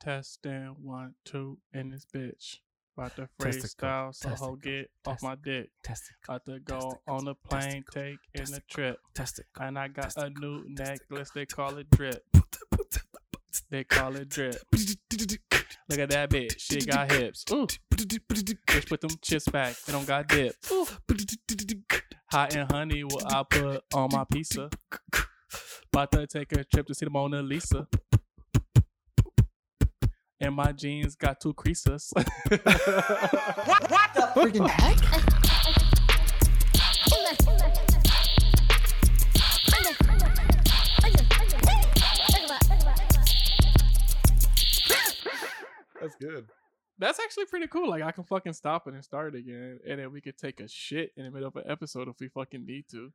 Testing 1, 2 in this bitch. About to freestyle, so ho get off my dick. About to go on a plane, take in a trip. And I got a new necklace, they call it drip. They call it drip. Look at that bitch, she got hips. Ooh. Bitch put them chips back, they don't got dip. Ooh. Hot and honey, what I put on my pizza. About to take a trip to see the Mona Lisa. And my jeans got 2 creases. What the freaking heck? That's good. That's actually pretty cool. Like, I can fucking stop it and start again. And then we could take a shit in the middle of an episode if we fucking need to.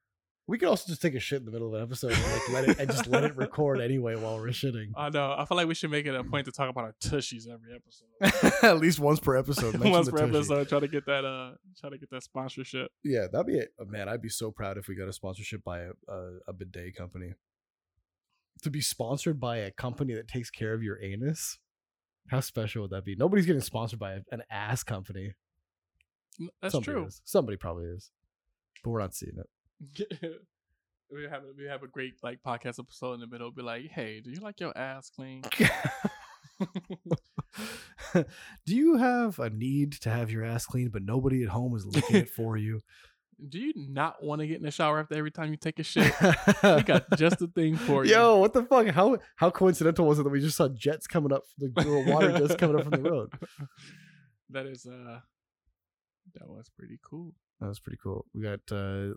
We could also just take a shit in the middle of an episode and like let it record anyway while we're shitting. I know. I feel like we should make it a point to talk about our tushies every episode. At least once per episode. Once per episode. Try to get that sponsorship. Yeah, that'd be it. Oh, man, I'd be so proud if we got a sponsorship by a bidet company. To be sponsored by a company that takes care of your anus. How special would that be? Nobody's getting sponsored by an ass company. That's Somebody true. Is. Somebody probably is, but we're not seeing it. we have a great like podcast episode in the middle. Be like, hey, do you like your ass clean? Do you have a need to have your ass clean, but nobody at home is looking it for you? Do you not want to get in the shower after every time you take a shit? We got just the thing for you. Yo, what the fuck? How coincidental was it that we just saw jets coming up, the water jets coming up from the road? That was pretty cool. That was pretty cool. We got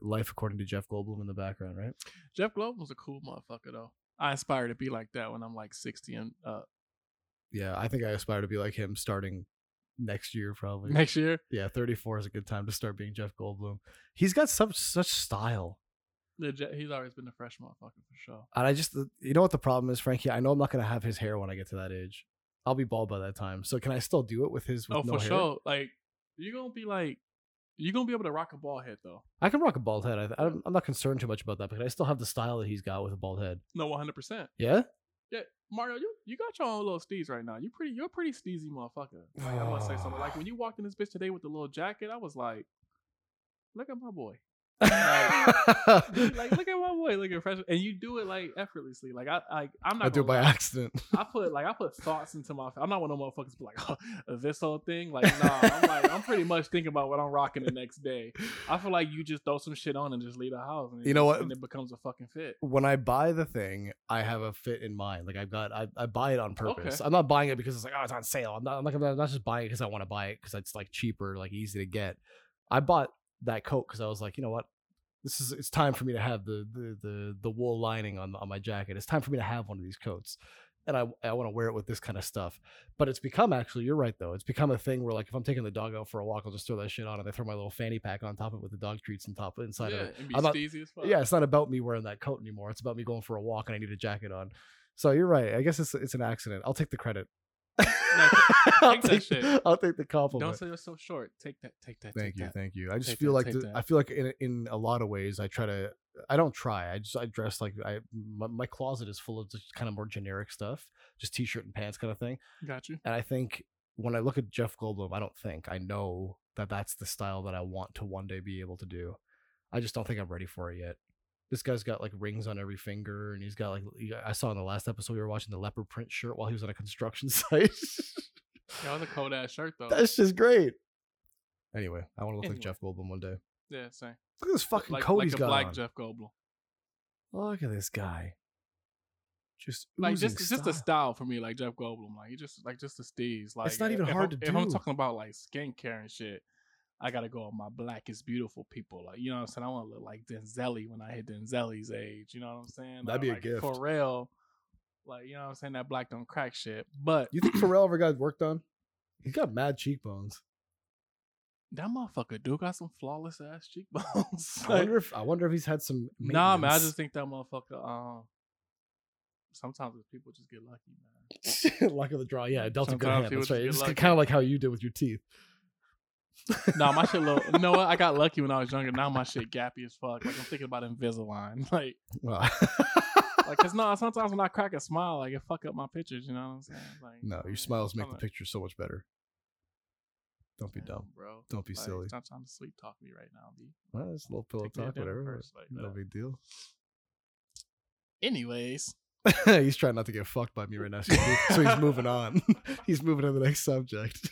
Life According to Jeff Goldblum in the background, right? Jeff Goldblum's a cool motherfucker, though. I aspire to be like that when I'm like 60 and up. Yeah, I think I aspire to be like him starting next year, probably. Next year? Yeah, 34 is a good time to start being Jeff Goldblum. He's got such style. He's always been a fresh motherfucker for sure. And you know what the problem is, Frankie? I know I'm not going to have his hair when I get to that age. I'll be bald by that time. So can I still do it with his no hair? Oh, for sure. Like, you're going to be like... You're going to be able to rock a bald head, though. I can rock a bald head. I'm not concerned too much about that, because I still have the style that he's got with a bald head. No, 100%. Yeah? Yeah. Mario, you got your own little steez right now. You're a pretty steezy motherfucker. Like, I want to say something. Like, when you walked in this bitch today with the little jacket, I was like, look at my boy. Like, look at my boy. Look at fresh. And you do it, like, effortlessly. Like, I'm not. I do it by accident. I put thoughts into my... I'm not one of those motherfuckers who be like, oh, this whole thing? Like, nah. I'm pretty much thinking about what I'm rocking the next day. I feel like you just throw some shit on and just leave the house. And you know what? And it becomes a fucking fit. When I buy the thing, I have a fit in mind. Like, I buy it on purpose. Okay. I'm not buying it because it's like, oh, it's on sale. I'm not just buying it because I want to buy it because it's, like, cheaper, like, easy to get. I bought that coat because I was like, you know what, it's time for me to have the wool lining on my jacket. It's time for me to have one of these coats, and I want to wear it with this kind of stuff. But it's become, actually, you're right though, it's become a thing where, like, if I'm taking the dog out for a walk, I'll just throw that shit on, and I throw my little fanny pack on top of it with the dog treats on top inside of it. It's not about me wearing that coat anymore. It's about me going for a walk and I need a jacket on. So you're right. I guess it's an accident. I'll take the credit. I'll take the compliment. Don't say you're so short. Take that. Thank you. I just feel like in a lot of ways I dress like my closet is full of just kind of more generic stuff, just t-shirt and pants kind of thing. Got you. And I think when I look at Jeff Goldblum, I know that that's the style that I want to one day be able to do. I just don't think I'm ready for it yet. This guy's got like rings on every finger, and he's got like, I saw in the last episode we were watching the leopard print shirt while he was on a construction site. That was a cold ass shirt though. That's just great. Anyway, I want to look like Jeff Goldblum one day. Yeah, same. Look at this fucking coat he's got. Like a black Jeff Goldblum. Look at this guy. Just a style for me, like Jeff Goldblum. Like, he just the steez. Like, it's not even hard to do. If I'm talking about like skincare and shit, I gotta go on my black is beautiful people. Like, you know what I'm saying? I want to look like Denzelly when I hit Denzelly's age. You know what I'm saying? That'd be a gift. Pharrell, like, you know what I'm saying? That black don't crack shit. But you think Pharrell ever got work done? He's got mad cheekbones. That motherfucker dude got some flawless ass cheekbones. Like, I wonder if he's had some maintenance. Nah, man, I just think that motherfucker. Sometimes people just get lucky, man. Luck of the draw, yeah. Delta good hand. That's right. It's kind of like how you did with your teeth. No, my shit low. You know what? I got lucky when I was younger. Now my shit gappy as fuck. Like, I'm thinking about Invisalign. Like, well, Like, cause no, sometimes when I crack a smile, like it fuck up my pictures. You know what I'm saying? Like, no, your smiles make the picture so much better. Don't be dumb, bro. Don't be silly. Stop trying to sleep talk me right now, dude. Well, it's a little pillow talk, whatever. First, like, no big deal. Anyways. He's trying not to get fucked by me right now, so he's moving on. He's moving on to the next subject.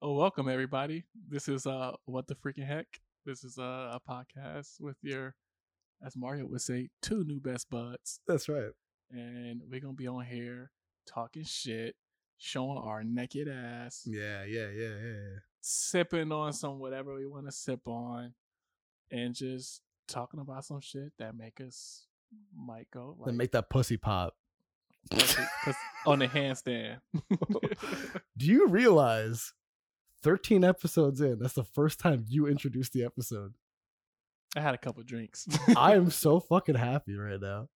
Welcome everybody. This is What the Freaking Heck. This is a podcast with your, as Mario would say, two new best buds. That's right. And we're gonna be on here talking shit, showing our naked ass. Yeah. Sipping on some whatever we want to sip on, and just talking about some shit that might go like, that make that pussy pop on the handstand. Do you realize 13 episodes in, that's the first time you introduced the episode? I had a couple drinks. I am so fucking happy right now.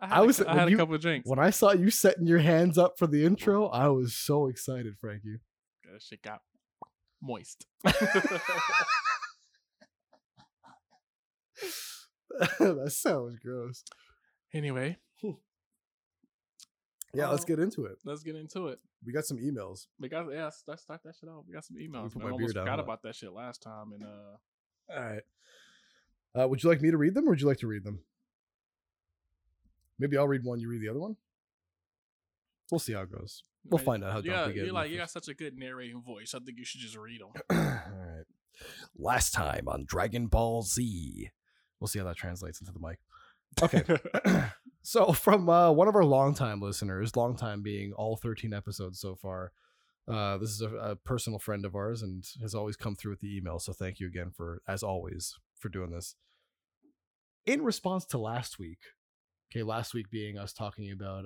I had a couple drinks. When I saw you setting your hands up for the intro, I was so excited, Frankie. That shit got moist. That sounds gross. Anyway. Yeah, let's get into it. We got some emails. Let's start that shit out. We got some emails. I almost forgot about that shit last time. And all right. Would you like me to read them, or would you like to read them? Maybe I'll read one, you read the other one. We'll see how it goes. We'll find out how dumb we get. You got such a good narrating voice. I think you should just read them. All right. Last time on Dragon Ball Z. We'll see how that translates into the mic. Okay. So from one of our longtime listeners, longtime being all 13 episodes so far, this is a personal friend of ours and has always come through with the email. So thank you again as always, for doing this. In response to last week, okay, last week being us talking about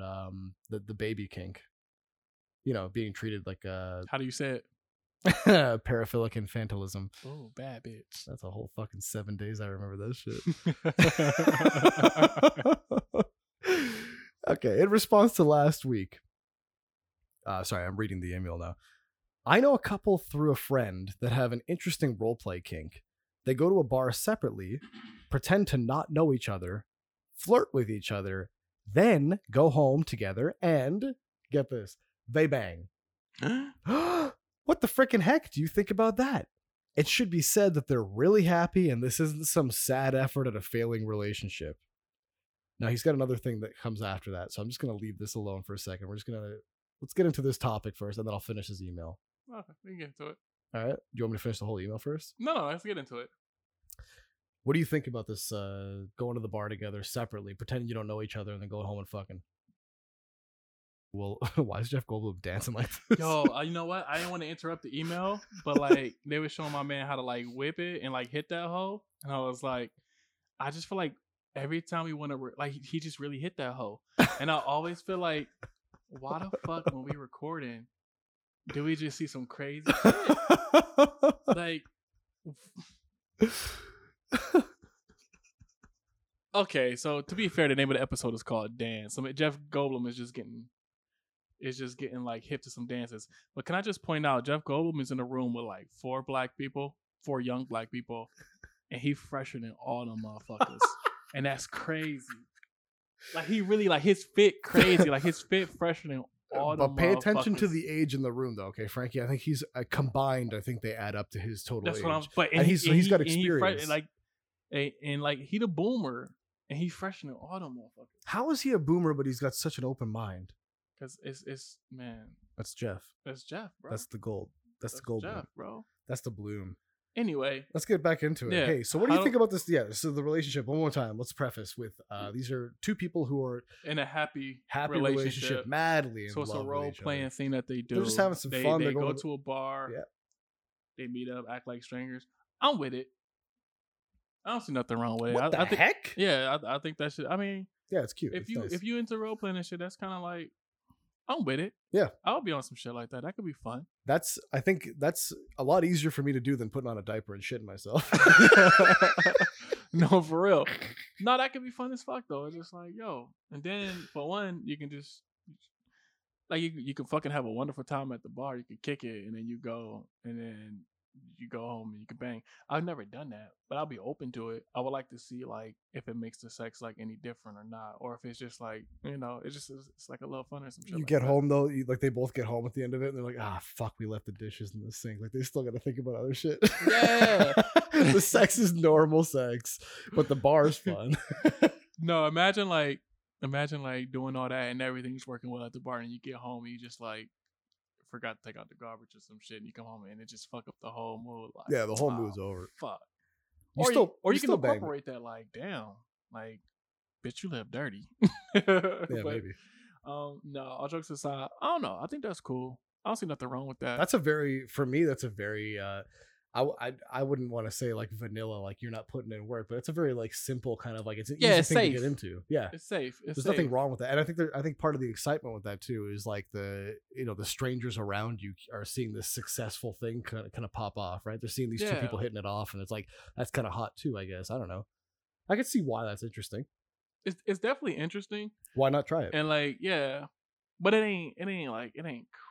the baby kink, you know, being treated like a... How do you say it? Paraphilic infantilism. Oh, bad bitch. That's a whole fucking 7 days I remember that shit. Okay, in response to last week... sorry, I'm reading the email now. I know a couple through a friend that have an interesting roleplay kink. They go to a bar separately, pretend to not know each other, flirt with each other, then go home together and, get this, they bang. What the freaking heck do you think about that? It should be said that they're really happy and this isn't some sad effort at a failing relationship. Now, he's got another thing that comes after that, so I'm just going to leave this alone for a second. Let's get into this topic first, and then I'll finish his email. Oh, we can get into it. All right. Do you want me to finish the whole email first? No, let's get into it. What do you think about this going to the bar together separately, pretending you don't know each other, and then going home and fucking? Well, why is Jeff Goldblum dancing like this? Yo, you know what? I didn't want to interrupt the email, but like they were showing my man how to like whip it and like hit that hoe. And I was like, I just feel like every time we want to, like he just really hit that hoe. And I always feel like, why the fuck when we recording, do we just see some crazy shit? Like... Okay, so to be fair, the name of the episode is called Dance. So Jeff Goldblum is just getting like hip to some dances. But can I just point out, Jeff Goldblum is in a room with like four young black people, and he fresher than all them motherfuckers. And that's crazy. Like he really like his fit crazy. Like his fit fresher than all them motherfuckers. But pay attention to the age in the room though, okay, Frankie? I think he's combined. I think they add up to his total age. That's what I'm. But and he's got experience. And he the boomer, and he freshening all them motherfuckers. How is he a boomer, but he's got such an open mind? Because it's man. That's Jeff. That's Jeff, bro. That's the gold. That's the gold, Jeff, bro. That's the bloom. Anyway, let's get back into it. Yeah. Hey, so what do you think about this? Yeah, so the relationship. One more time. Let's preface with these are two people who are in a happy relationship, madly in love. So it's a role playing thing that they do. They're just having some fun. They go to a bar. Yeah. They meet up, act like strangers. I'm with it. I don't see nothing wrong with it. What the heck? Yeah, I think that shit. I mean, yeah, it's cute. If you into role playing and shit, that's kind of like, I'm with it. Yeah, I'll be on some shit like that. That could be fun. I think that's a lot easier for me to do than putting on a diaper and shitting myself. No, for real. No, that could be fun as fuck though. It's just like, yo, and then for one, you can just like you can fucking have a wonderful time at the bar. You can kick it, and then you go, and then you go home and you can bang. I've never done that, but I'll be open to it. I would like to see like if it makes the sex like any different or not, or if it's just like, you know, it's just it's like a little fun or some shit. You like get that. Home though, you, like they both get home at the end of it and they're like, ah, fuck, we left the dishes in the sink. Like they still got to think about other shit. Yeah, the sex is normal sex, but the bar's fun. No, imagine like doing all that and everything's working well at the bar, and you get home and you just like forgot to take out the garbage or some shit, and you come home and it just fuck up the whole mood. Like, yeah, the whole mood's over. Fuck. You can incorporate that like, damn, like, bitch, you live dirty. Yeah, but, maybe. No, all jokes aside, I don't know. I think that's cool. I don't see nothing wrong with that. For me, that's a very. I wouldn't want to say like vanilla, like you're not putting in work, but it's a very like simple kind of like it's an easy thing safe to get into. Yeah, it's safe. There's nothing wrong with that, and I think part of the excitement with that too is like the strangers around you are seeing this successful thing kind of pop off, right? They're seeing these two people hitting it off, and it's like that's kind of hot too. I guess I don't know. I could see why that's interesting. It's definitely interesting. Why not try it? And like but it ain't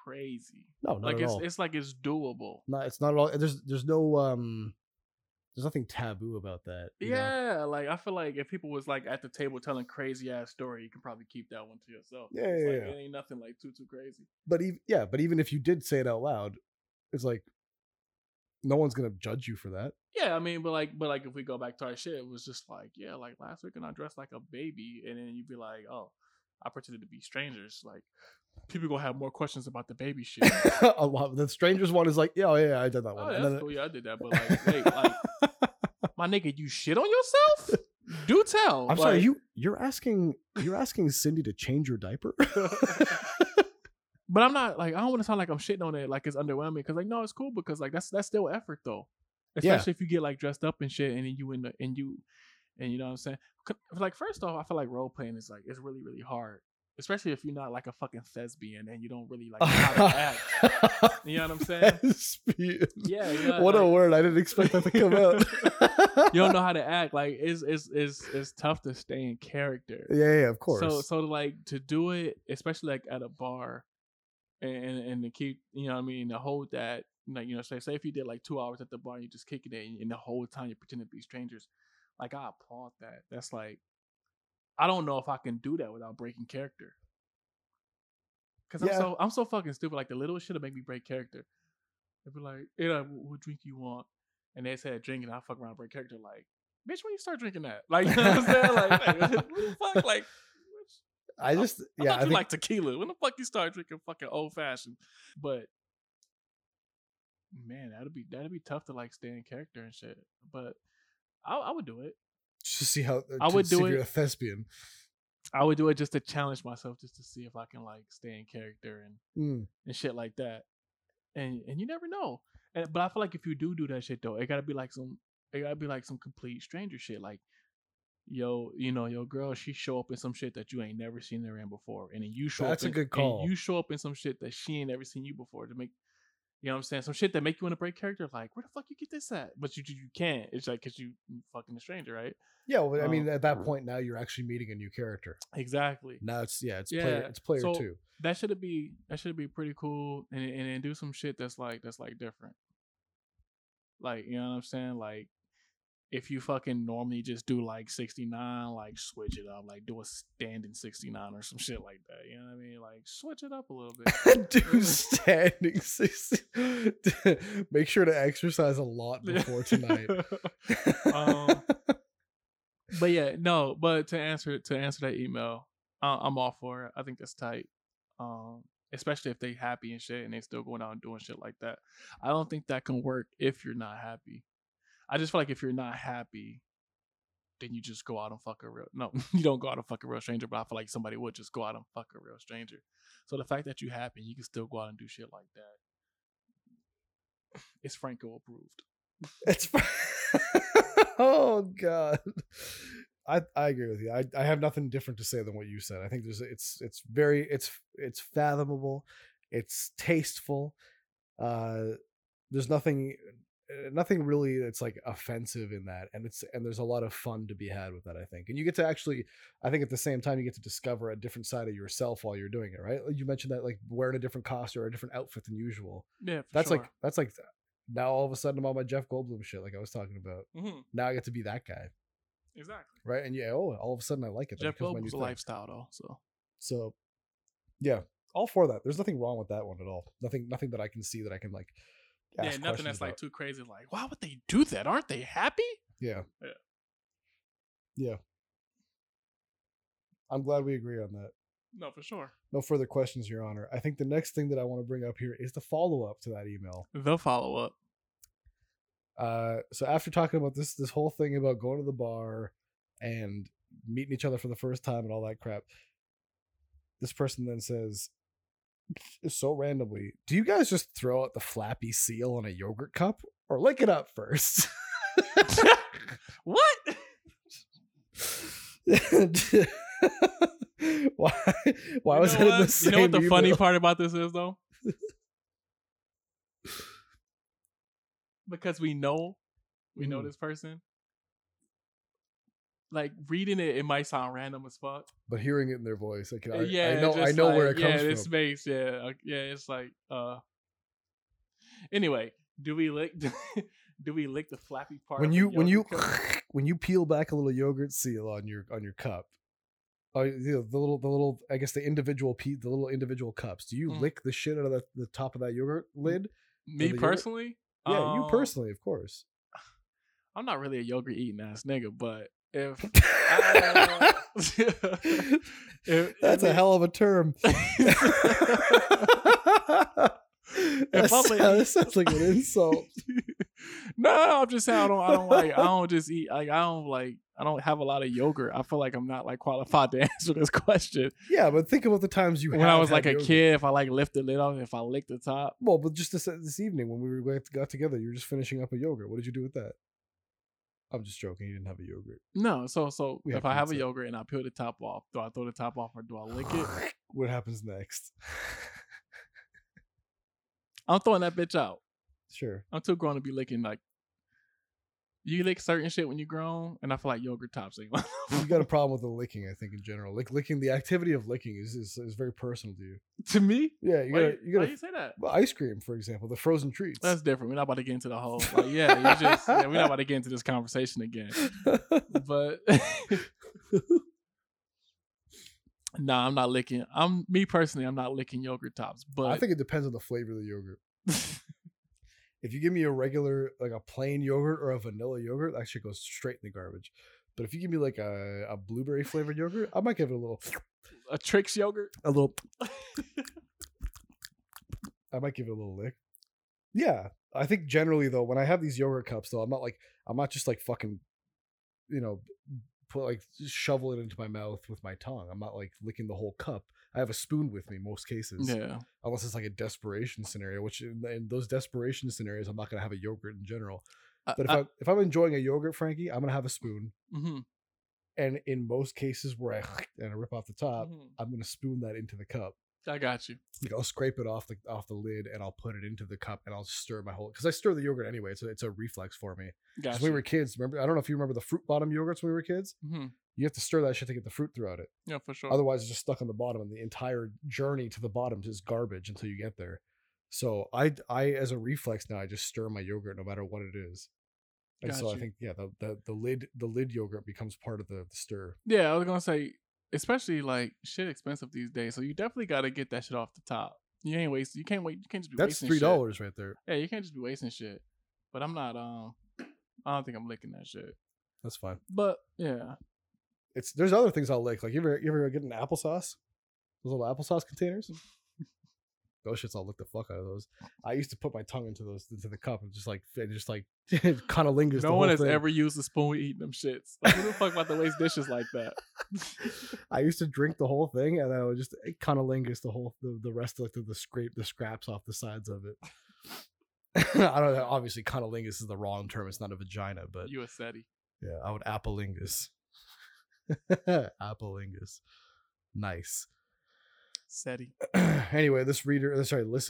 crazy. No, not like at all. It's like it's doable. No, it's not at all. There's no there's nothing taboo about that. You know? Like I feel like if people was like at the table telling crazy ass story, you can probably keep that one to yourself. Yeah. It ain't nothing like too crazy. But even if you did say it out loud, it's like no one's gonna judge you for that. Yeah, I mean, but like if we go back to our shit, it was just like like last week and I dressed like a baby, and then you'd be like, oh. I pretended to be strangers. Like, people gonna have more questions about the baby shit. A lot. The strangers one is like, I did that one. Oh, that's cool. Yeah, I did that. But like, hey, like, my nigga, you shit on yourself? Do tell. I'm sorry. You're asking Cindy to change your diaper. But I'm not like I don't want to sound like I'm shitting on it. Like it's underwhelming because like no, it's cool because like that's still effort though. Especially if you get like dressed up and shit and then And you know what I'm saying? Like, first off, I feel like role playing is like, it's really, really hard. Especially if you're not like a fucking thespian and you don't really like know how to act. You know what I'm saying? Thespian. Yeah. You know, what like, a word. I didn't expect that to come out. You don't know how to act. Like, it's tough to stay in character. Yeah, of course. So like, to do it, especially like at a bar and to keep, you know what I mean, to hold that, like, you know, say if you did like 2 hours at the bar and you just kicking it and the whole time you're pretending to be strangers. Like, I applaud that. That's like, I don't know if I can do that without breaking character. Because I'm so fucking stupid. Like, the littlest shit'll make me break character. They'll be like, what drink you want? And they said drink, and I fuck around and break character. Like, bitch, when you start drinking that? Like, you know what I'm saying? Like, what the fuck? Like, I think like tequila. When the fuck you start drinking fucking old-fashioned? But, man, that'd be tough to, like, stay in character and shit. But... I would do it. Just to see how if you're a thespian. I would do it just to challenge myself, just to see if I can like stay in character and shit like that. And you never know. But I feel like if you do that shit though, it gotta be like some complete stranger shit. Like, yo, you know, your girl, she show up in some shit that you ain't never seen her in before, and then you show up. That's a good call. And you show up in some shit that she ain't ever seen you before to make. You know what I'm saying? Some shit that make you want to break character. Like, where the fuck you get this at? But you can't. It's like, because you fucking a stranger, right? Yeah, well, I mean, at that point now you're actually meeting a new character. Exactly. Now it's player two. That should be pretty cool, and do some shit that's like different. Like, you know what I'm saying? Like, if you fucking normally just do like 69, like switch it up, like do a standing 69 or some shit like that. You know what I mean? Like switch it up a little bit. Do standing 69. Make sure to exercise a lot before tonight. But yeah, no. But to answer that email, I'm all for it. I think that's tight. Especially if they happy and shit, and they still going out and doing shit like that. I don't think that can work if you're not happy. I just feel like if you're not happy, then you just go out and fuck a real... No, you don't go out and fuck a real stranger, but I feel like somebody would just go out and fuck a real stranger. So the fact that you happy, you can still go out and do shit like that. It's Franco approved. Oh, God. I agree with you. I have nothing different to say than what you said. I think it's very fathomable. It's tasteful. There's nothing really that's like offensive in that, and there's a lot of fun to be had with that, I think. And you get to actually, I think at the same time, you get to discover a different side of yourself while you're doing it, right? You mentioned that like wearing a different costume or a different outfit than usual. Yeah, for sure. That's like Now all of a sudden I'm on my Jeff Goldblum shit, like I was talking about. Mm-hmm. Now I get to be that guy. Exactly. Right. And yeah, oh, all of a sudden I like it. Jeff Goldblum's a lifestyle though. So yeah, all for that. There's nothing wrong with that one at all. Nothing that I can see that I can like ask questions nothing that's about. Like too crazy. Like, why would they do that? Aren't they happy? Yeah. I'm glad we agree on that. No, for sure. No further questions, Your Honor. I think the next thing that I want to bring up here is the follow-up to that email. The follow-up. So after talking about this whole thing about going to the bar and meeting each other for the first time and all that crap, this person then says, so randomly, do you guys just throw out the flappy seal on a yogurt cup or lick it up first? What? Why was that in the same email? You know what the funny part about this is, though? Because we know this person. Like, reading it might sound random as fuck, but hearing it in their voice, like, I know like, where it comes from. This space, it's like, anyway, do we lick the flappy part when you peel back a little yogurt seal on your cup? Oh, the little, I guess the little individual cups. Do you lick the shit out of the top of that yogurt lid? Me personally? Yogurt? Yeah, you personally, of course. I'm not really a yogurt eating ass nigga, but if that's a hell of a term. That sounds like an insult. No, I'm just saying I don't have a lot of yogurt. I feel like I'm not like qualified to answer this question. Yeah, but think about the times you when I was like a yogurt. Kid. If I like lift the lid off, if I licked the top. Well, but just this evening when we got together, you were just finishing up a yogurt. What did you do with that? I'm just joking. You didn't have a yogurt. No. So if I have a yogurt and I peel the top off, do I throw the top off or do I lick it? What happens next? I'm throwing that bitch out. Sure. I'm too grown to be licking. Like, you lick certain shit when you're grown, and I feel like yogurt tops ain't. You got a problem with the licking, I think, in general. Like, licking, the activity of licking is very personal to you. To me? Yeah. Why do you say that? Well, ice cream, for example, the frozen treats. That's different. We're not about to get into the whole. Like, we're not about to get into this conversation again. But nah, I'm not licking. I'm not licking yogurt tops. But I think it depends on the flavor of the yogurt. If you give me a regular, like a plain yogurt or a vanilla yogurt, that shit goes straight in the garbage. But if you give me like a blueberry flavored yogurt, I might give it a Trix yogurt, a little. I might give it a little lick. Yeah, I think generally though, when I have these yogurt cups, though, I'm not just like fucking, shovel it into my mouth with my tongue. I'm not like licking the whole cup. I have a spoon with me most cases. Yeah. Unless it's like a desperation scenario, which in those desperation scenarios, I'm not going to have a yogurt in general. But if I'm enjoying a yogurt, Frankie, I'm going to have a spoon. Mm-hmm. And in most cases where I rip off the top, mm-hmm. I'm going to spoon that into the cup. I got you. Like, I'll scrape it off the lid and I'll put it into the cup and I'll stir my whole... Because I stir the yogurt anyway. It's a reflex for me. Gotcha. When we were kids, remember? I don't know if you remember the fruit bottom yogurts when we were kids. Mm-hmm. You have to stir that shit to get the fruit throughout it. Yeah, for sure. Otherwise, it's just stuck on the bottom, and the entire journey to the bottom is garbage until you get there. So I as a reflex now, I just stir my yogurt no matter what it is. And gotcha. So I think, yeah, the lid yogurt becomes part of the stir. Yeah, I was going to say... Especially like shit expensive these days, so you definitely gotta get that shit off the top. You can't just be wasting shit. That's $3 right there. Yeah, you can't just be wasting shit. But I'm not. I don't think I'm licking that shit. That's fine. But yeah, there's other things I'll lick. Like you ever get an applesauce? Those little applesauce containers. Those shits, I'll lick the fuck out of those. I used to put my tongue into the cup and just like kind of lingers. No one has ever used a spoon eating them shits. Like, who the fuck about to waste dishes like that? I used to drink the whole thing and I would just kind of lingers the rest of the scraps off the sides of it. I don't know. Obviously, conolingus is the wrong term. It's not a vagina, but you a SETI. Yeah, I would apple-lingus. Apple-lingus. Nice. SETI. Anyway, this listener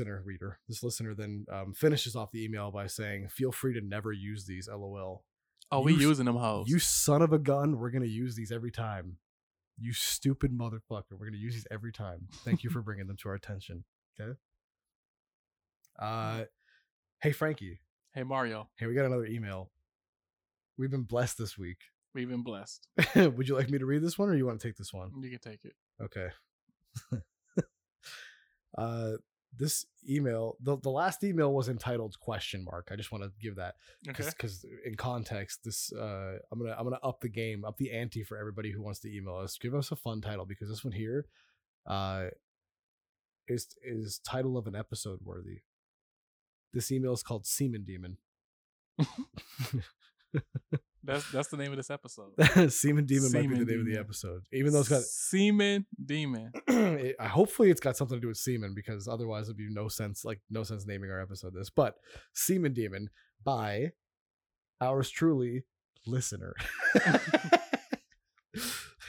then finishes off the email by saying, feel free to never use these, lol. Oh, we using them hoes. You son of a gun, we're gonna use these every time. You stupid motherfucker, we're gonna use these every time. Thank you for bringing them to our attention. Okay. Hey Frankie. Hey, Mario. Hey, we got another email. We've been blessed this week. We've been blessed. Would you like me to read this one, or you want to take this one? You can take it. Okay. This email, the last email was entitled "?" I just want to give that because in context, this I'm gonna up the game, up the ante for everybody who wants to email us. Give us a fun title, because this one here, is title of an episode worthy. This email is called Semen Demon. That's the name of this episode. Semen Demon might be the name of the episode, even though it's got Semen Demon. Hopefully it's got something to do with semen, because otherwise it'd be no sense naming our episode this. But Semen Demon by ours truly, listener.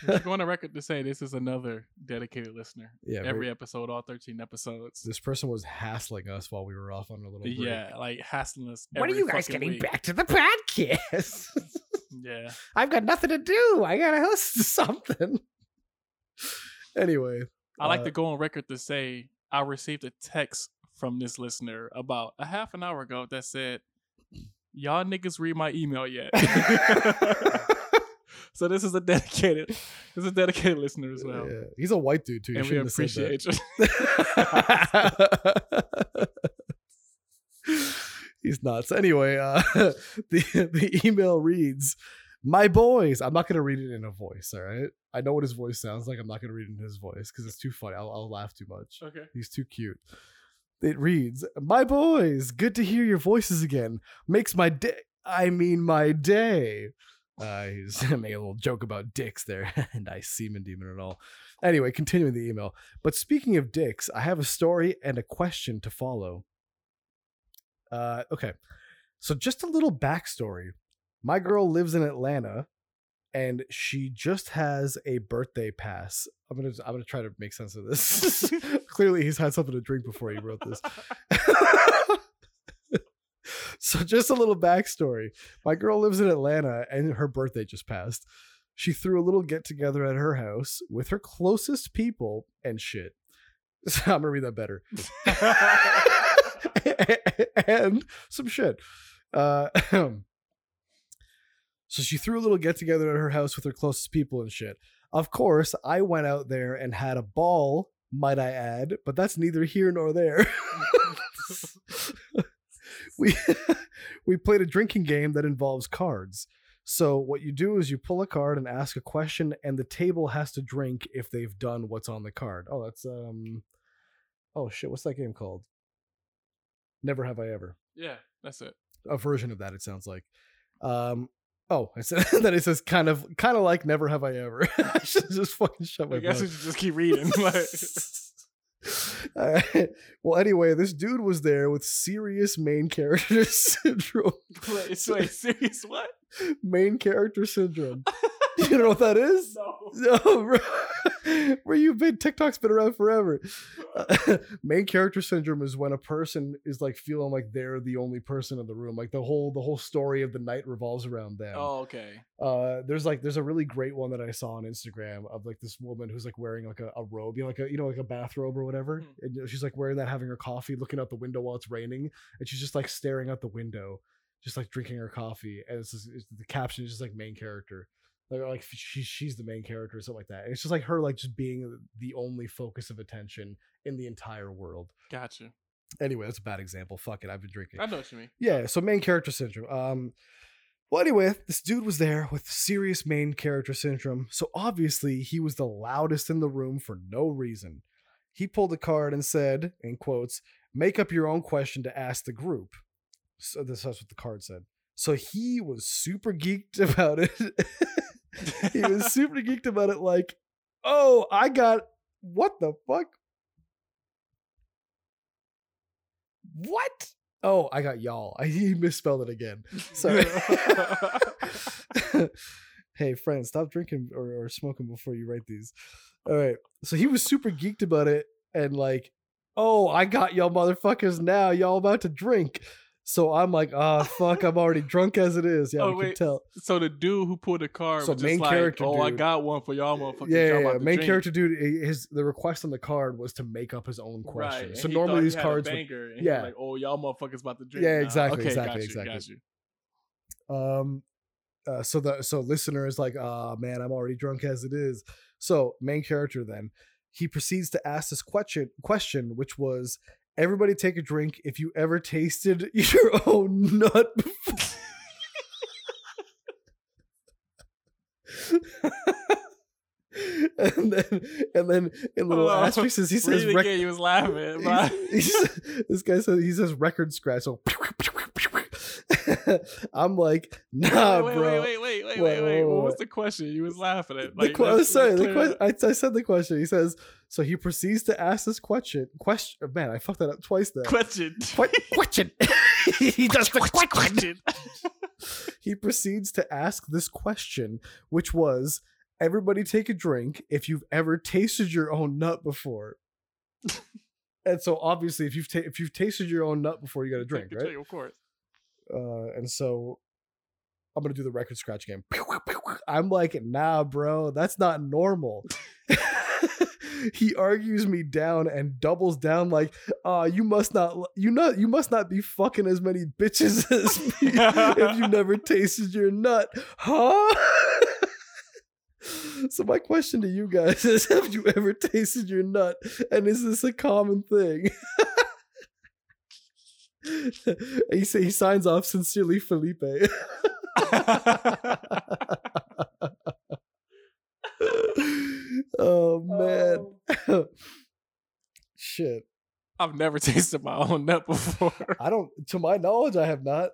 We're going on record to say this is another dedicated listener. Yeah, every episode, all 13 episodes. This person was hassling us while we were off on a little break. Yeah, like hassling us. When are you guys getting back to the podcast? Yeah, I've got nothing to do. I gotta host something. Anyway, I like to go on record to say I received a text from this listener about a half an hour ago that said, "Y'all niggas read my email yet?" So this is a dedicated listener as well. Yeah. He's a white dude too. And we appreciate you. He's nuts. Anyway, the email reads, "My boys." I'm not gonna read it in a voice. All right. I know what his voice sounds like. I'm not gonna read it in his voice because it's too funny. I'll laugh too much. Okay. He's too cute. It reads, "My boys. Good to hear your voices again. Makes my day. I mean my day." He's making a little joke about dicks there. Nice semen demon and all. Anyway, continuing the email. "But speaking of dicks, I have a story and a question to follow." Okay. So just a little backstory. My girl lives in Atlanta and she just has a birthday pass. I'm gonna try to make sense of this. Clearly he's had something to drink before he wrote this. So just a little backstory. My girl lives in Atlanta and her birthday just passed. She threw a little get together at her house with her closest people and shit. So I'm gonna read that better. And some shit. So she threw a little get together at her house with her closest people and shit. Of course, I went out there and had a ball, might I add, but that's neither here nor there. We played a drinking game that involves cards. So what you do is you pull a card and ask a question, and the table has to drink if they've done what's on the card. Oh, that's oh shit, what's that game called? Never Have I Ever. Yeah, that's it. A version of that, it sounds like. Oh, I said that it says kind of like Never Have I Ever. I should just fucking shut my mouth. I guess we should just keep reading. Like. All right. Well, anyway, this dude was there with serious main character syndrome. It's like serious what? Main character syndrome. You know what that is? No. No, where you been? TikTok's been around forever. Main character syndrome is when a person is like feeling like they're the only person in the room. Like the whole story of the night revolves around them. Oh, okay. There's a really great one that I saw on Instagram of like this woman who's like wearing like a robe, like a bathrobe or whatever. And she's like wearing that, having her coffee, looking out the window while it's raining, and she's just like staring out the window, just like drinking her coffee. And it's the caption is just like main character. Like she's the main character or something like that. And it's just like her like just being the only focus of attention in the entire world. Gotcha. Anyway, that's a bad example. Fuck it. I've been drinking. I know what you mean. Yeah. So main character syndrome. Well, anyway, this dude was there with serious main character syndrome. So obviously he was the loudest in the room for no reason. He pulled a card and said, in quotes, "Make up your own question to ask the group." So that's what the card said. So he was super geeked about it. He was super geeked about it, like, "Oh, I got, what the fuck? What? Oh, I got y'all." He misspelled it again. Sorry. Hey, friends, stop drinking or smoking before you write these. All right. So he was super geeked about it and like, "Oh, I got y'all motherfuckers now. Y'all about to drink." So I'm like, ah, fuck, I'm already drunk as it is. Yeah, you can tell. So the dude who pulled the car was just like, oh, dude. I got one for y'all motherfuckers. Yeah. Main character dude, the request on the card was to make up his own question. Right. So normally these cards would, yeah, like, oh, y'all motherfuckers about to drink. Yeah, exactly, okay, exactly. Got you. So listener is like, ah, man, I'm already drunk as it is. So main character then, he proceeds to ask this question, which was, everybody take a drink if you ever tasted your own nut before. and then in little asterisks, he says... Again, he was laughing. This guy says, he says record scratch. So I'm like, nah, bro. Wait. What was the question? You was laughing at. Like, I said the question. He says, so he proceeds to ask this question. Man, I fucked that up twice there. Question. He does the question. He proceeds to ask this question, which was, everybody take a drink if you've ever tasted your own nut before. And so obviously, if you've tasted your own nut before, you got to drink, right? Of course. And so I'm going to do the record scratch game. I'm like, nah, bro, that's not normal. He argues me down and doubles down like, you must not be fucking as many bitches as me if you never tasted your nut. Huh? So my question to you guys is, have you ever tasted your nut? And is this a common thing? He signs off, sincerely, Felipe. Oh, man. Oh. Shit. I've never tasted my own nut before. To my knowledge, I have not.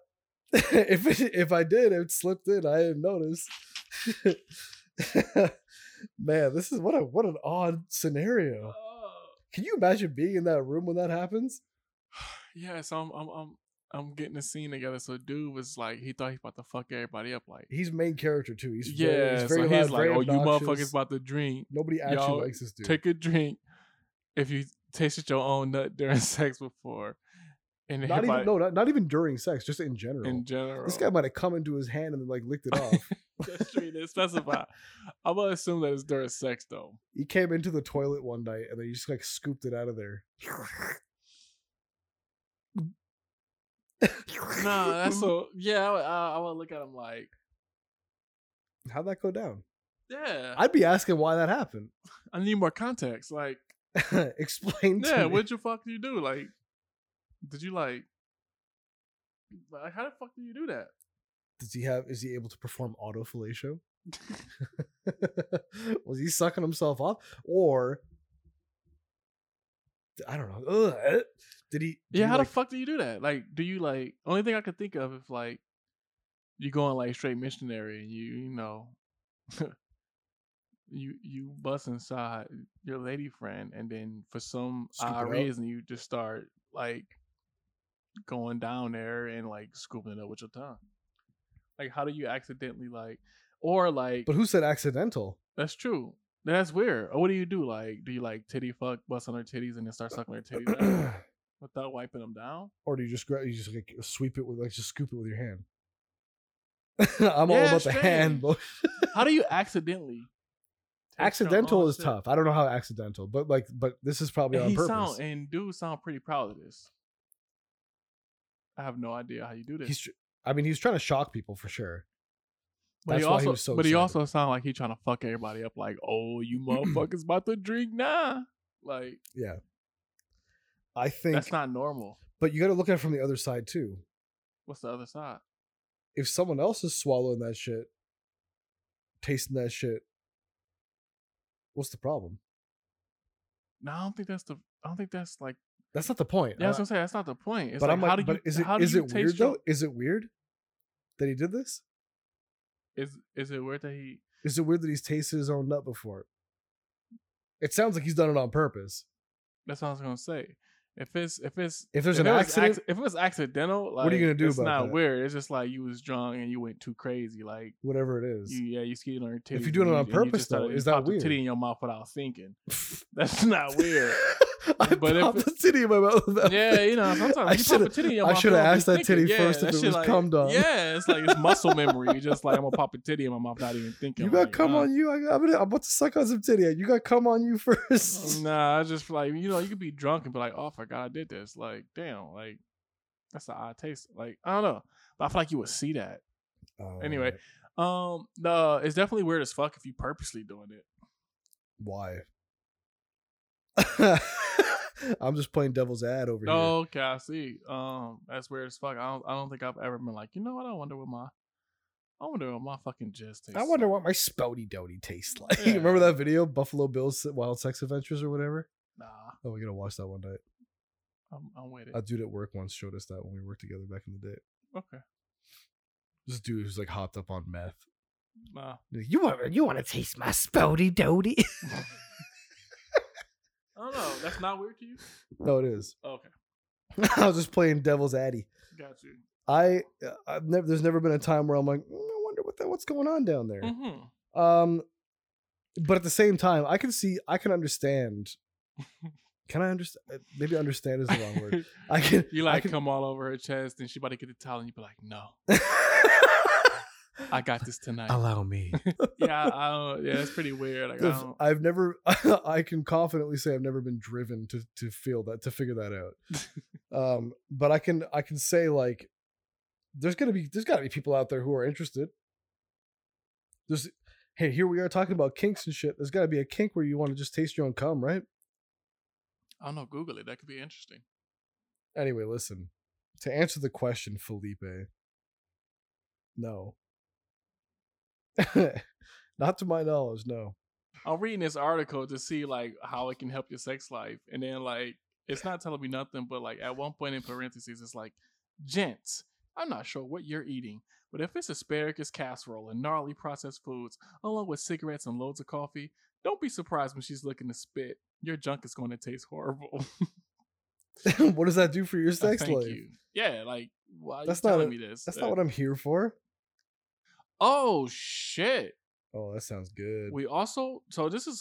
If I did, it slipped in. I didn't notice. Man, this is what an odd scenario. Can you imagine being in that room when that happens? Yeah, so I'm getting a scene together. So dude was like, he thought he was about to fuck everybody up. Like, he's main character too. He's very loud, like, oh, obnoxious. You motherfuckers about to drink. Nobody actually likes this dude. Take a drink if you tasted your own nut during sex before. And not even during sex, just in general. This guy might have come into his hand and like licked it off. That's true. It's specified. I'm gonna assume that it's during sex though. He came into the toilet one night and then he just like scooped it out of there. Nah, that's so. Yeah, I want to look at him like, how'd that go down? Yeah, I'd be asking why that happened. I need more context. Like, explain. Yeah, what the fuck do you do? Like, did you like how the fuck do you do that? Is he able to perform auto fellatio? Was he sucking himself off? Or I don't know. Ugh. How the fuck do you do that? Like, do you like? Only thing I could think of if like you going like straight missionary and you know you bust inside your lady friend and then for some odd reason you just start like going down there and like scooping it up with your tongue. Like, how do you accidentally like, or like? But who said accidental? That's true. That's weird. Or what do you do? Like, do you like titty fuck, bust on her titties, and then start sucking her titties out without wiping them down? Or do you just like sweep it with like just scoop it with your hand? I'm all about the hand. How do you accidentally? Accidental is tough. I don't know how accidental, but this is probably on purpose. Dude sound pretty proud of this. I have no idea how you do this. He's trying to shock people for sure. He also sounded like he's trying to fuck everybody up. Like, oh, you motherfuckers about to drink now. Like, yeah, I think that's not normal. But you got to look at it from the other side too. What's the other side? If someone else is swallowing that shit, tasting that shit, what's the problem? No, I don't think that's like. That's not the point. Yeah, I was gonna say that's not the point. It's but like, I'm like, is it weird though? Is it weird that he did this? Is it weird that he's tasted his own nut before? It sounds like he's done it on purpose. That's what I was gonna say. If it was accidental, like, what are you gonna do? It's about not that? Weird. It's just like you was drunk and you went too crazy, like whatever it is. You skied on your titty. If you're doing it on purpose, though, is that weird? Titty in your mouth without thinking. That's not weird. I but popped if, a titty in my mouth. Yeah, you know, sometimes I should have asked that titty first if it was cummed on. Yeah, it's like it's muscle memory. Just like I'm gonna pop a titty in my mouth, not even thinking. You got like, cum on you. I'm about to suck on some titty. You got cum on you first. Nah, I just like you could be drunk and be like, oh, I forgot I did this. Like, damn, like that's an odd taste. Like, I don't know, but I feel like you would see that. Anyway, no, it's definitely weird as fuck if you purposely doing it. Why? I'm just playing devil's ad over here. Okay, I see. That's weird as fuck. I don't think I've ever been like, you know what? I wonder what my fucking jizz tastes. I wonder what my spouty doty tastes like. Yeah. Remember that video, Buffalo Bill's Wild Sex Adventures or whatever? Nah. Oh, we gotta watch that one night. I'm waiting. A dude at work once showed us that when we worked together back in the day. Okay. This dude who's like hopped up on meth. Nah. You want to taste my spouty doty? I don't know. That's not weird to you? No, it is. Okay. I was just playing devil's addy. Got you. There's never been a time where I'm like, I wonder what's going on down there. Mm-hmm. But at the same time, I can understand. Can I understand? Maybe understand is the wrong word. Come all over her chest and she about to get the towel and you be like, no. I got this tonight. Allow me. Yeah, it's pretty weird. Like, I can confidently say I've never been driven to feel that, to figure that out. But I can say like, there's gotta be people out there who are interested. Hey, here we are talking about kinks and shit. There's gotta be a kink where you want to just taste your own cum, right? I don't know. Google it. That could be interesting. Anyway, listen. To answer the question, Felipe. No. Not to my knowledge, no. I'm reading this article to see like how it can help your sex life, and then like it's not telling me nothing, but like at one point in parentheses it's like, gents, I'm not sure what you're eating, but if it's asparagus casserole and gnarly processed foods along with cigarettes and loads of coffee, don't be surprised when she's looking to spit. Your junk is going to taste horrible. What does that do for your sex life? You. Yeah, like why that's are you telling me this? That's not what I'm here for. Oh shit! Oh, that sounds good. This is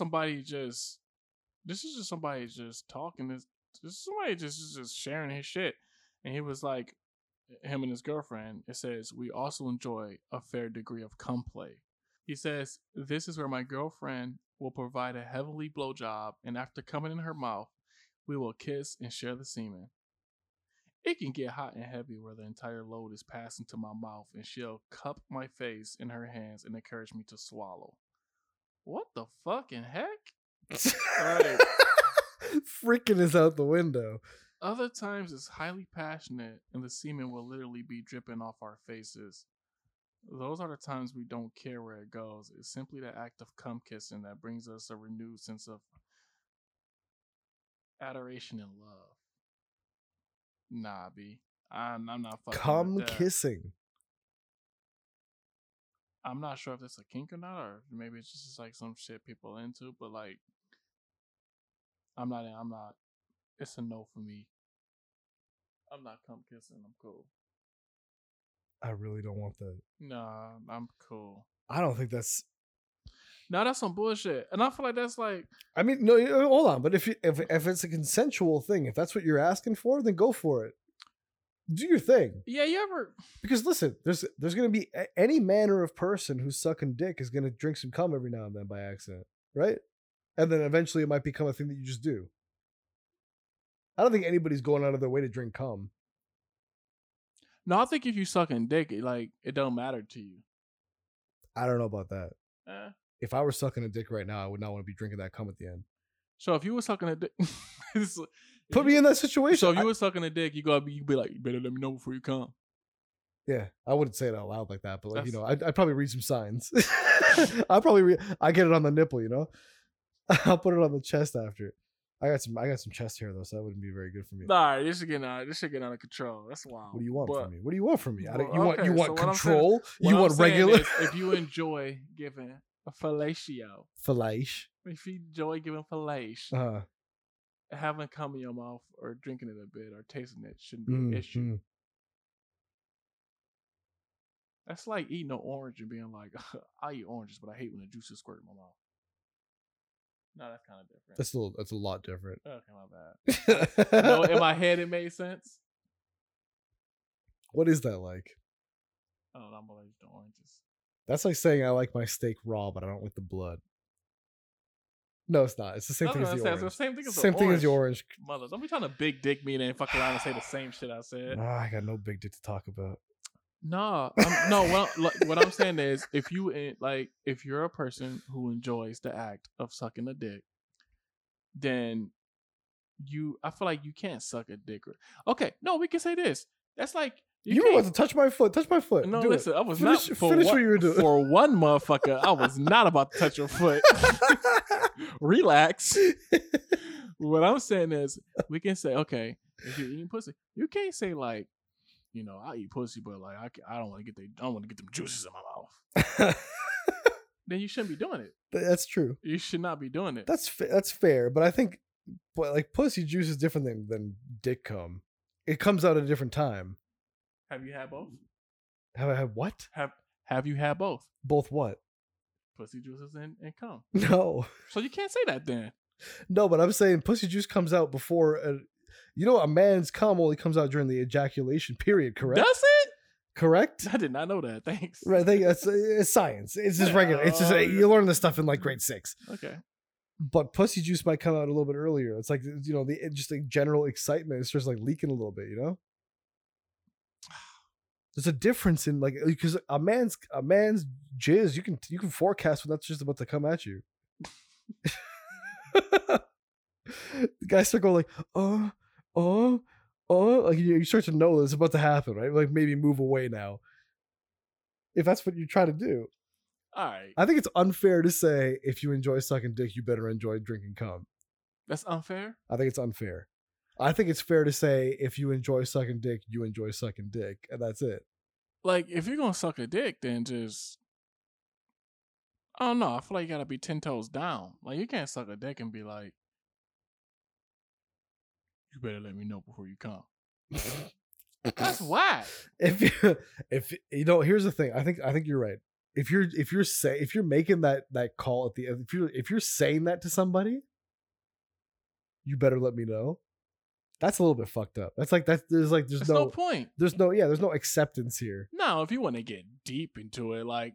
just somebody just talking. This is somebody just sharing his shit, and he was like, him and his girlfriend. It says we also enjoy a fair degree of cum play. He says this is where my girlfriend will provide a heavenly blowjob, and after coming in her mouth, we will kiss and share the semen. It can get hot and heavy where the entire load is passed into my mouth, and she'll cup my face in her hands and encourage me to swallow. What the fucking heck? Right. Freaking is out the window. Other times it's highly passionate and the semen will literally be dripping off our faces. Those are the times we don't care where it goes. It's simply the act of cum kissing that brings us a renewed sense of adoration and love. Nah, B. I'm not fucking cum with that. Kissing. I'm not sure if that's a kink or not, or maybe it's just like some shit people into. But like, I'm not. It's a no for me. I'm not cum kissing. I'm cool. I really don't want that. Nah, I'm cool. I don't think that's. No, that's some bullshit, and I feel like that's like. I mean, no, hold on. But if it's a consensual thing, if that's what you're asking for, then go for it. Do your thing. Yeah, you ever? Because listen, there's gonna be any manner of person who's sucking dick is gonna drink some cum every now and then by accident, right? And then eventually it might become a thing that you just do. I don't think anybody's going out of their way to drink cum. No, I think if you sucking dick, it don't matter to you. I don't know about that. If I were sucking a dick right now, I would not want to be drinking that cum at the end. So if you were sucking a dick, put me in that situation. So if you were sucking a dick, you'd be like, you better let me know before you come. Yeah, I wouldn't say it out loud like that, but like, I'd probably read some signs. I get it on the nipple, you know. I'll put it on the chest after. I got some chest hair though, so that wouldn't be very good for me. Nah, this should get out of control. That's wild. What do you want from me? What do you want from me? You want control? You want regular? If you enjoy giving a fellatio. Fellation. If you enjoy giving fellation, having cum in your mouth or drinking it a bit or tasting it shouldn't be an issue. That's like eating an orange and being like, I eat oranges, but I hate when the juices squirt in my mouth. No, that's kind of different. That's a lot different. Okay, my bad. No, in my head, it made sense. What is that like? I don't know, I'm allergic to oranges. That's like saying I like my steak raw, but I don't like the blood. No, it's not. It's the same thing as the orange. It's the same thing as the orange. Mother, don't be trying to big dick me and then fuck around and say the same shit I said. Nah, I got no big dick to talk about. What I'm saying is, if you're a person who enjoys the act of sucking a dick, then I feel like you can't suck a dick. Okay, no, we can say this. That's like you were about to touch my foot. Touch my foot. No, listen, I was not. Finish what you were doing. For one motherfucker, I was not about to touch your foot. Relax. What I'm saying is, we can say, okay, if you're eating pussy, you can't say like, you know, I eat pussy, but like I don't want to get them juices in my mouth. Then you shouldn't be doing it. That's true. You should not be doing it. That's fair, but I think, like, pussy juice is different than dick cum. It comes out at a different time. Have you had both? Have I had what? Have you had both? Both what? Pussy juices and cum. No. So you can't say that then. No, but I'm saying pussy juice comes out before. A man's cum only comes out during the ejaculation period, correct? Does it? Correct? I did not know that. Thanks. Right. It's science. It's just regular. It's just you learn this stuff in like grade 6. Okay. But pussy juice might come out a little bit earlier. It's like, you know, just like general excitement. It starts like leaking a little bit, you know? There's a difference in like, because a man's jizz, you can forecast when that's just about to come at you. The guys start going like, like you start to know this is about to happen, right? Like, maybe move away now. If that's what you try to do. All right. I think it's unfair to say if you enjoy sucking dick, you better enjoy drinking cum. That's unfair? I think it's unfair. I think it's fair to say if you enjoy sucking dick, you enjoy sucking dick, and that's it. Like, if you're going to suck a dick, then just... I don't know. I feel like you got to be 10 toes down. Like, you can't suck a dick and be like, you better let me know before you come. That's whack. If you know, here's the thing. I think you're right. If you're making that call at the end, if you're saying that to somebody, you better let me know. That's a little bit fucked up. There's no point. There's no acceptance here. No, if you want to get deep into it,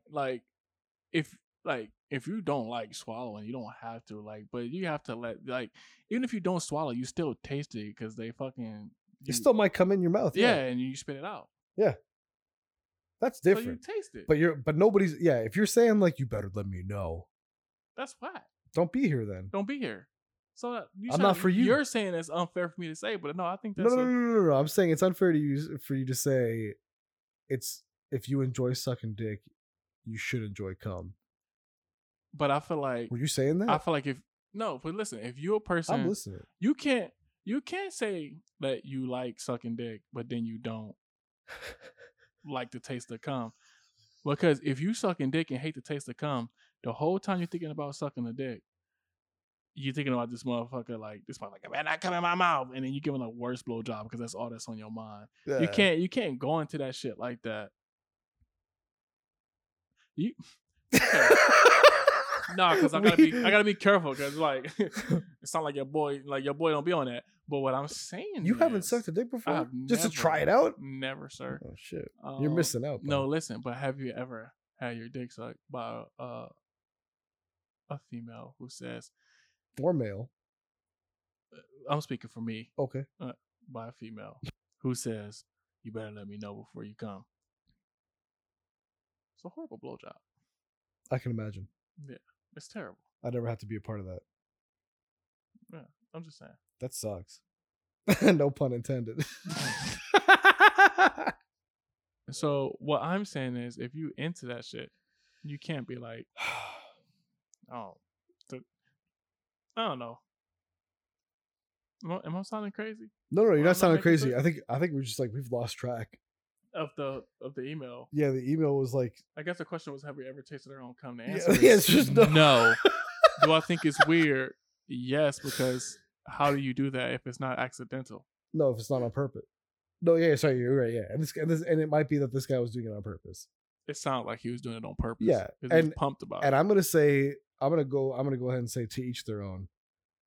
if you don't like swallowing, you don't have to but you have to even if you don't swallow, you still taste it because they fucking... It still might come in your mouth. Yeah, and you spit it out. Yeah. That's different. So you taste it. But nobody's... Yeah, if you're saying like, you better let me know. That's why. Don't be here then. Don't be here. So I'm not for you. You're saying it's unfair for me to say, but no, I think that's... No. I'm saying it's unfair for you to say it's... If you enjoy sucking dick, you should enjoy cum. But I feel like... Were you saying that? I feel like but listen, if you're a person... I'm listening. You can't say that you like sucking dick, but then you don't like the taste of cum. Because if you sucking dick and hate the taste of cum, the whole time you're thinking about sucking a dick, you're thinking about this motherfucker man, not come in my mouth. And then you're giving a worse blowjob because that's all that's on your mind. Yeah. You can't go into that shit like that. You... Okay. No, because I gotta be careful. Because it's not like your boy don't be on that. But what I'm saying, you haven't sucked a dick before, just to try it out. Never, sir. Oh shit, you're missing out. Bro. No, listen. But have you ever had your dick sucked by a female who says, or male? I'm speaking for me. Okay. By a female who says, "You better let me know before you come." It's a horrible blowjob. I can imagine. Yeah. It's terrible. I never have to be a part of that. Yeah, I'm just saying. That sucks. No pun intended. So what I'm saying is, if you into that shit, you can't be like, I don't know. Am I sounding crazy? No, you're not sounding crazy. Sense? I think we're just like, we've lost track of the email. Yeah, the email was like, I guess the question was, have we ever tasted our own cum? The answer is just no. Do I think it's weird? Yes, because how do you do that if it's not accidental? No, if it's not on purpose. No, yeah, sorry, you're right. Yeah, and it might be that this guy was doing it on purpose. It sounded like he was doing it on purpose. Yeah, and he was pumped about it. And I'm gonna say I'm gonna go ahead and say to each their own.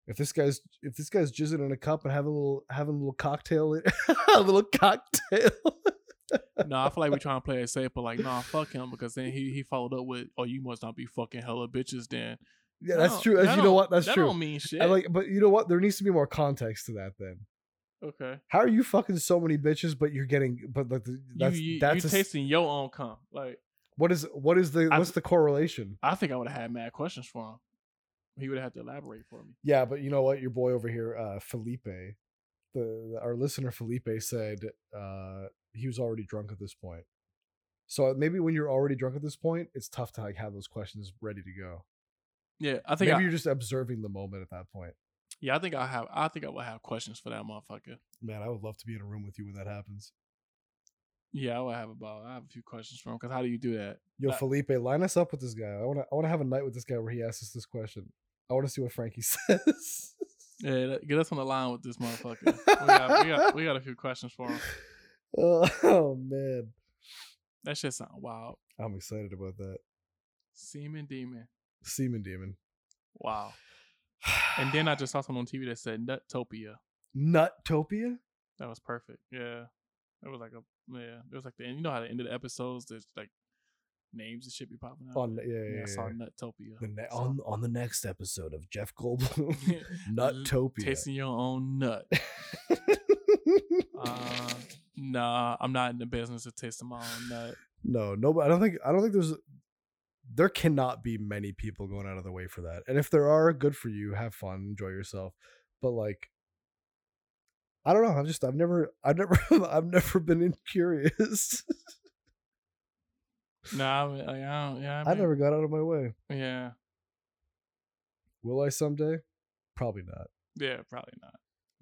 If this guy's jizzing in a cup and having a little cocktail, a little cocktail. No, I feel like we're trying to play it safe, but like, nah, fuck him, because then he followed up with, "Oh, you must not be fucking hella bitches then." Yeah, that's true. You know what? That's true. That don't mean shit. But you know what? There needs to be more context to that then. Okay. How are you fucking so many bitches, but you're getting, that's tasting your own cum. Like, what's the correlation? I think I would have had mad questions for him. He would have had to elaborate for me. Yeah, but you know what? Your boy over here, Felipe, our listener Felipe said he was already drunk at this point. So maybe when you're already drunk at this point, it's tough to like have those questions ready to go. Yeah, I think you're just observing the moment at that point. Yeah, I think I will have questions for that motherfucker. Man, I would love to be in a room with you when that happens. Yeah, I have a few questions for him, because how do you do that? Yo, Felipe, line us up with this guy. I want to have a night with this guy where he asks us this question. I want to see what Frankie says. Yeah, get us on the line with this motherfucker. we got a few questions for him. Oh man, that shit sound wild. I'm excited about that. Semen demon. Wow. And then I just saw something on TV that said Nuttopia. Nuttopia? That was perfect. Yeah. It was like the end. You know how the end of the episodes, there's like names and shit be popping out. I saw Nuttopia. On the next episode of Jeff Goldblum, Nuttopia. Tasting your own nut. Nah, I'm not in the business of tasting my own nut. No, I don't think there cannot be many people going out of their way for that. And if there are, good for you. Have fun. Enjoy yourself. But like, I don't know. I've never been curious. No, I never got out of my way. Yeah. Will I someday? Probably not. Yeah, probably not.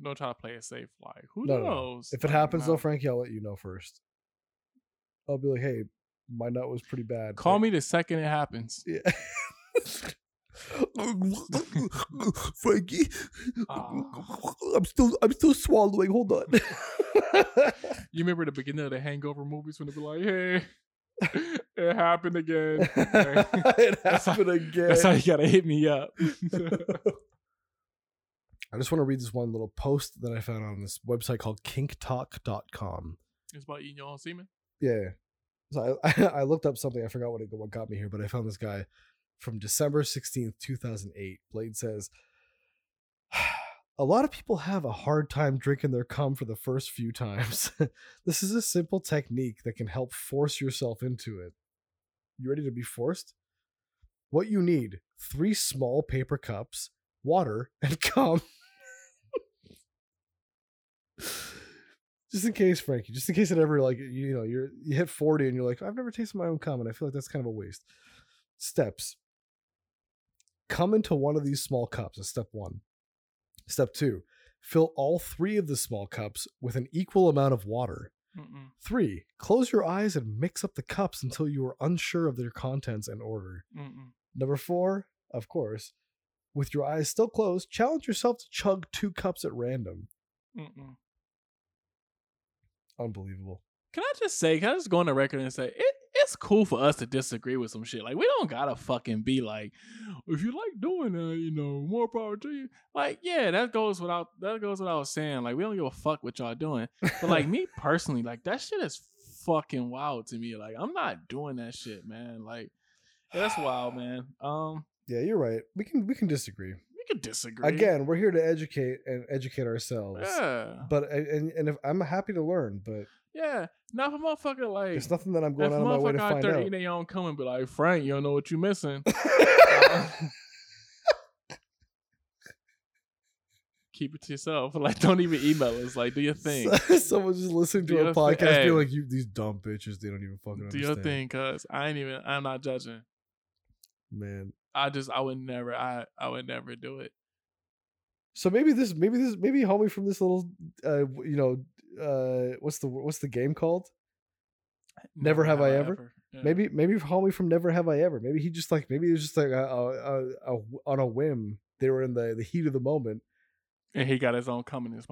Don't try to play it safe. Like, who knows? If it happens though, Frankie, I'll let you know first. I'll be like, hey, my nut was pretty bad. Call me the second it happens. Yeah. Frankie, I'm still swallowing. Hold on. You remember the beginning of the Hangover movies when they were like, "Hey, it happened again. That's how you gotta hit me up." I just want to read this one little post that I found on this website called KinkTalk.com. It's about eating your own semen. Yeah. So I looked up something. I forgot what got me here, but I found this guy from December 16th, 2008. Blade says, a lot of people have a hard time drinking their cum for the first few times. This is a simple technique that can help force yourself into it. You ready to be forced? What you need, 3 small paper cups, water, and cum. Just in case, Frankie, just in case it ever, like, you know, you hit 40 and you're like, I've never tasted my own cum, and I feel like that's kind of a waste. Steps. Come into one of these small cups is step 1. Step 2, fill all 3 of the small cups with an equal amount of water. 3, close your eyes and mix up the cups until you are unsure of their contents and order. Number 4, of course, with your eyes still closed, challenge yourself to chug 2 cups at random. Unbelievable. Can I just go on the record and say it's cool for us to disagree with some shit? Like, we don't gotta fucking be like, if you like doing that, you know, more power to you. Like, yeah, that goes without saying. Like, we don't give a fuck what y'all doing. But like, me personally, like, that shit is fucking wild to me. Like, I'm not doing that shit, man. Like, that's wild, man. Yeah, you're right. We can disagree. Could disagree again. We're here to educate ourselves. Yeah, but and if I'm happy to learn, but yeah, not for motherfucker like it's nothing that I'm going out of my way to find out. They don't come and be like, Frank, you don't know what you missing. Keep it to yourself. Like, don't even email us. Like, do your thing. Someone just listening to a podcast, hey, be like, you these dumb bitches. They don't even fucking understand. Do your thing, cause I'm not judging. Man, I would never do it. So maybe homie from this little, what's the game called? Never Have I Ever. Yeah. Maybe homie from Never Have I Ever. Maybe he just like, maybe it was just like on a whim. They were in the heat of the moment And he got his own cum in his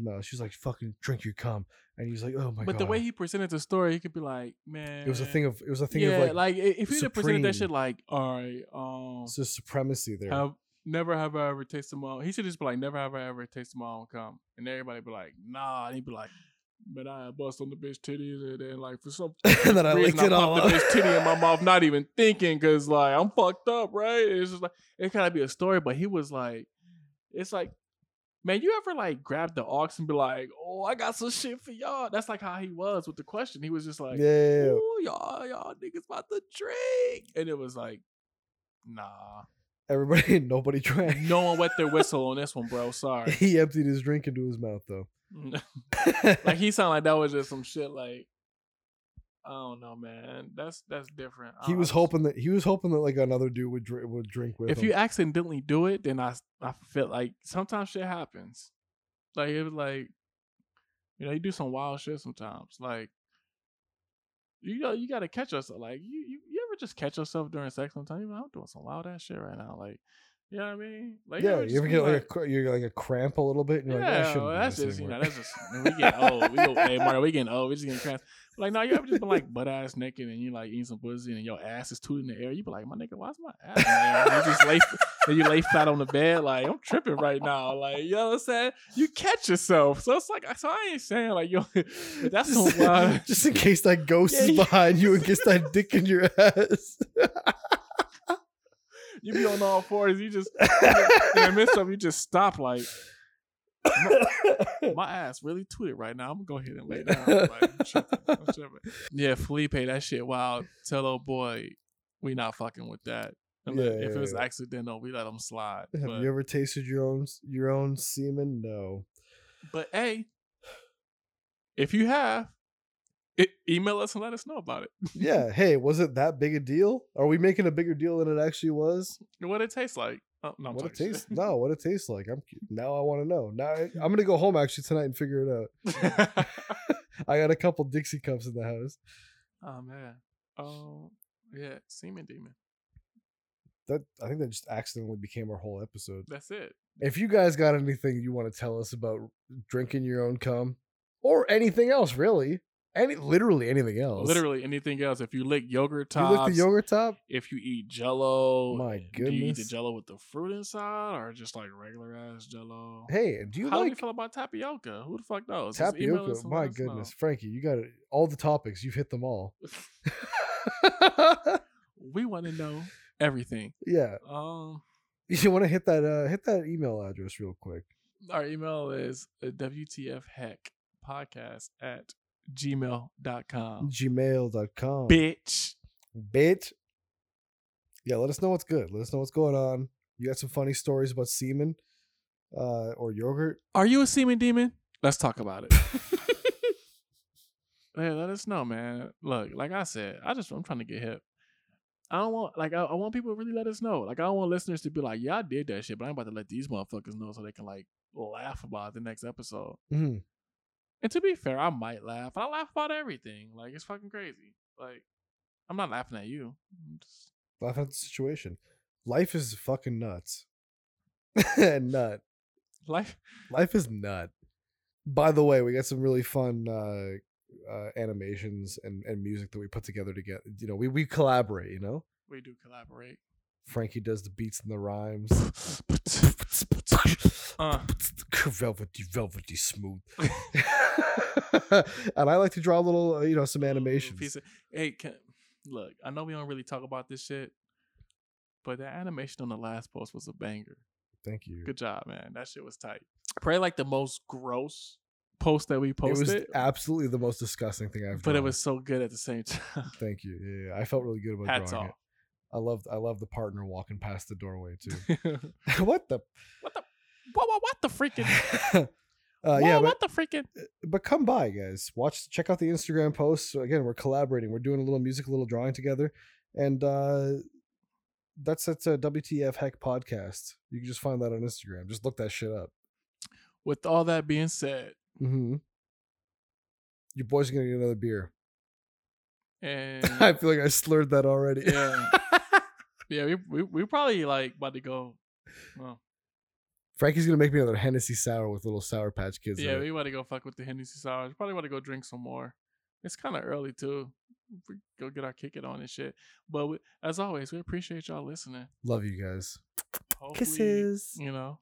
mouth. She's like, fucking drink your cum. And he's like, oh my God. But the way he presented the story, he could be like, man. It was a thing of like if he had presented that shit like, all right. It's just supremacy there. Never have I ever tasted my own. He should just be like, never have I ever tasted my own cum. And everybody be like, nah. And he'd be like, but I bust on the bitch titties and then like for some reason I licked it all up. The bitch titty in my mouth, not even thinking, because like I'm fucked up, right? It's just like it kind of be a story, but he was like, it's like, man, you ever like grab the ox and be like, oh, I got some shit for y'all? That's like how he was with the question. He was just like, yeah, oh, y'all niggas about to drink, and it was like, nah. Everybody, nobody drank. No one wet their whistle on this one, bro. Sorry. He emptied his drink into his mouth though. Like he sounded like that was just some shit. Like I don't know, man. That's different. He was hoping that like another dude would drink with. If him. You accidentally do it, then I feel like sometimes shit happens. Like it was like, you know, you do some wild shit sometimes. Like you gotta catch yourself. Like you ever just catch yourself during sex sometimes? Like, I'm doing some wild ass shit right now. Like. You know what I mean? Like, yeah, you ever get like you're like a cramp a little bit, and you're like, yeah, that's just anymore. You know, that's just we get old. Hey Mario, we getting old. We just getting cramps. Like, no, you ever just been like butt ass naked, and you like eating some pussy, and your ass is tooting in the air. You be like, my nigga, why's my ass in the air? And you just lay flat on the bed, like I'm tripping right now. Like, you know what I'm saying? You catch yourself, so it's like, so I ain't saying like yo, that's just, so wild. Just in case that ghost is behind you and gets that dick in your ass. You be on all fours. You just in the midst of you just stop. Like my ass really tweeted right now. I'm gonna go ahead and lay down. Like, I'm tripping. Yeah, Felipe, that shit wild. Tell old boy, we not fucking with that. If it was accidental, we let him slide. Have you ever tasted your own semen? No. But hey, if you have. Email us and let us know about it. Yeah. Hey, was it that big a deal? Are we making a bigger deal than it actually was? What it tastes like? Oh, no, what it tastes like? Now I want to know. Now I'm gonna go home actually tonight and figure it out. I got a couple Dixie cups in the house. Oh man. Oh yeah, semen demon. I think that just accidentally became our whole episode. That's it. If you guys got anything you want to tell us about drinking your own cum or anything else, really. Literally anything else. Literally anything else. If you lick yogurt tops. You lick the yogurt top? If you eat Jell-O. My goodness. Do you eat the Jell-O with the fruit inside or just like regular ass Jell-O? Hey, how do you feel about tapioca? Who the fuck knows? Tapioca? My goodness. Know. Frankie, you got it. All the topics. You've hit them all. We want to know everything. Yeah. You want to hit that email address real quick. Our email is WTFHeckpodcast@gmail.com. Bitch. Yeah, let us know what's good. Let us know what's going on. You got some funny stories about semen or yogurt. Are you a semen demon? Let's talk about it. Hey, let us know, man. Look, like I said, I'm trying to get hip. I don't want I want people to really let us know. Like I don't want listeners to be like, yeah, I did that shit, but I'm about to let these motherfuckers know so they can like laugh about it the next episode. Mm-hmm. And to be fair, I might laugh. I laugh about everything. Like, it's fucking crazy. Like, I'm not laughing at you. I'm just laughing at the situation. Life is fucking nuts. Nut. Life is nut. By the way, we got some really fun animations and music that we put together. You know, we collaborate, you know? We do collaborate. Frankie does the beats and the rhymes. Velvety smooth. And I like to draw a little, you know, some animations. Look, I know we don't really talk about this shit, but the animation on the last post was a banger. Thank you. Good job, man. That shit was tight. Probably like the most gross post that we posted. It was absolutely the most disgusting thing I've drawn. But it was so good at the same time. Thank you. Yeah, I felt really good about drawing it. I love the partner walking past the doorway too. What the freaking? But come by, guys. Check out the Instagram posts. Again, we're collaborating. We're doing a little music, a little drawing together, and that's at WTF Heck Podcast. You can just find that on Instagram. Just look that shit up. With all that being said, your boys are gonna get another beer. And I feel like I slurred that already. Yeah. Yeah, we probably like about to go. Well, Frankie's going to make me another Hennessy sour with little Sour Patch Kids. Yeah, we want to go fuck with the Hennessy sour. We probably want to go drink some more. It's kind of early, too. We go get our kick it on and shit. But as always, we appreciate y'all listening. Love you guys. Hopefully, kisses. You know,